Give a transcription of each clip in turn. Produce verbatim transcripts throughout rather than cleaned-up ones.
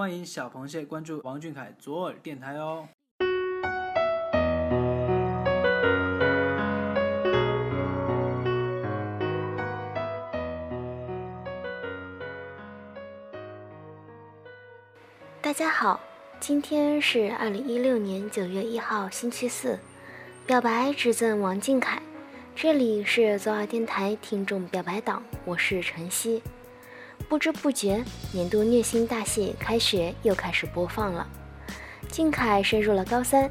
欢迎小螃蟹关注王俊凯左耳电台哦。大家好，今天是二零一六年九月一号星期四，表白致赠王俊凯。这里是左耳电台听众表白党，我是晨曦。不知不觉，年度虐心大戏《开学》又开始播放了。俊凯升入了高三，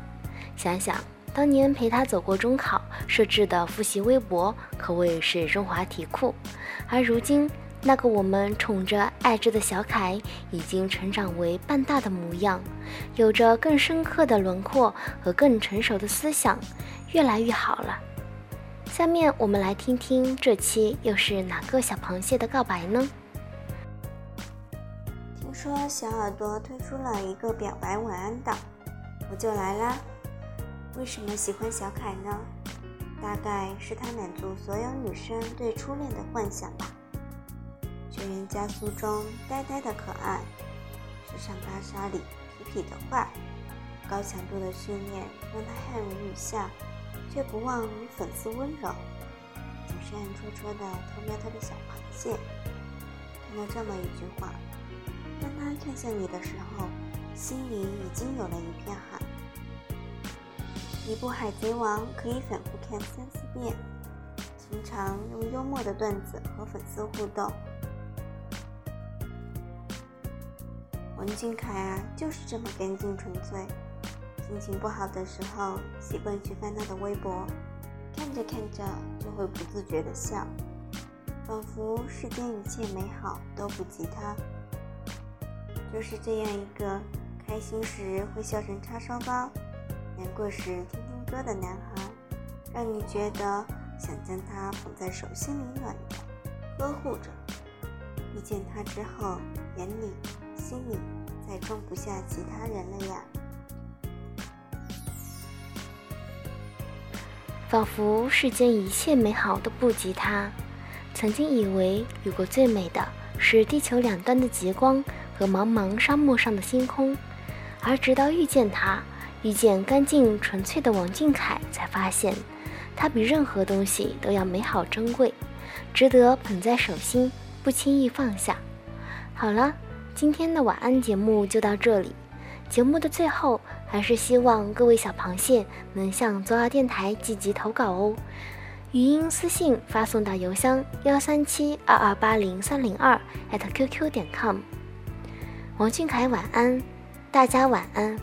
想想当年陪他走过中考设置的复习微博，可谓是中华题库。而如今，那个我们宠着爱着的小凯，已经成长为半大的模样，有着更深刻的轮廓和更成熟的思想，越来越好了。下面我们来听听这期又是哪个小螃蟹的告白呢？听说小耳朵推出了一个表白晚安岛，我就来啦。为什么喜欢小凯呢？大概是他满足所有女生对初恋的幻想吧。学员加速中呆呆的可爱，时尚芭莎里痞痞的坏，高强度的训练让他汗如雨下，却不忘与粉丝温柔，总是暗戳戳的偷瞄他的小螃蟹。看到这么一句话，当他看向你的时候，心里已经有了一片海。一部《海贼王》可以反复看三四遍，经常用幽默的段子和粉丝互动。王俊凯啊，就是这么干净纯粹。心情不好的时候，习惯去翻他的微博，看着看着就会不自觉的笑，仿佛世间一切美好都不及他。就是这样一个开心时会笑成叉烧包，难过时听听歌的男孩，让你觉得想将他捧在手心里暖着，呵护着。遇见他之后，眼里心里再装不下其他人了呀。仿佛世间一切美好都不及他。曾经以为有过最美的是地球两端的极光和茫茫沙漠上的星空，而直到遇见他，遇见干净纯粹的王俊凯，才发现他比任何东西都要美好珍贵，值得捧在手心，不轻易放下。好了，今天的晚安节目就到这里。节目的最后，还是希望各位小螃蟹能向左耳电台积极投稿哦，语音私信发送到邮箱幺三七二二八零三零二 at qq 点 com。王俊凯晚安，大家晚安。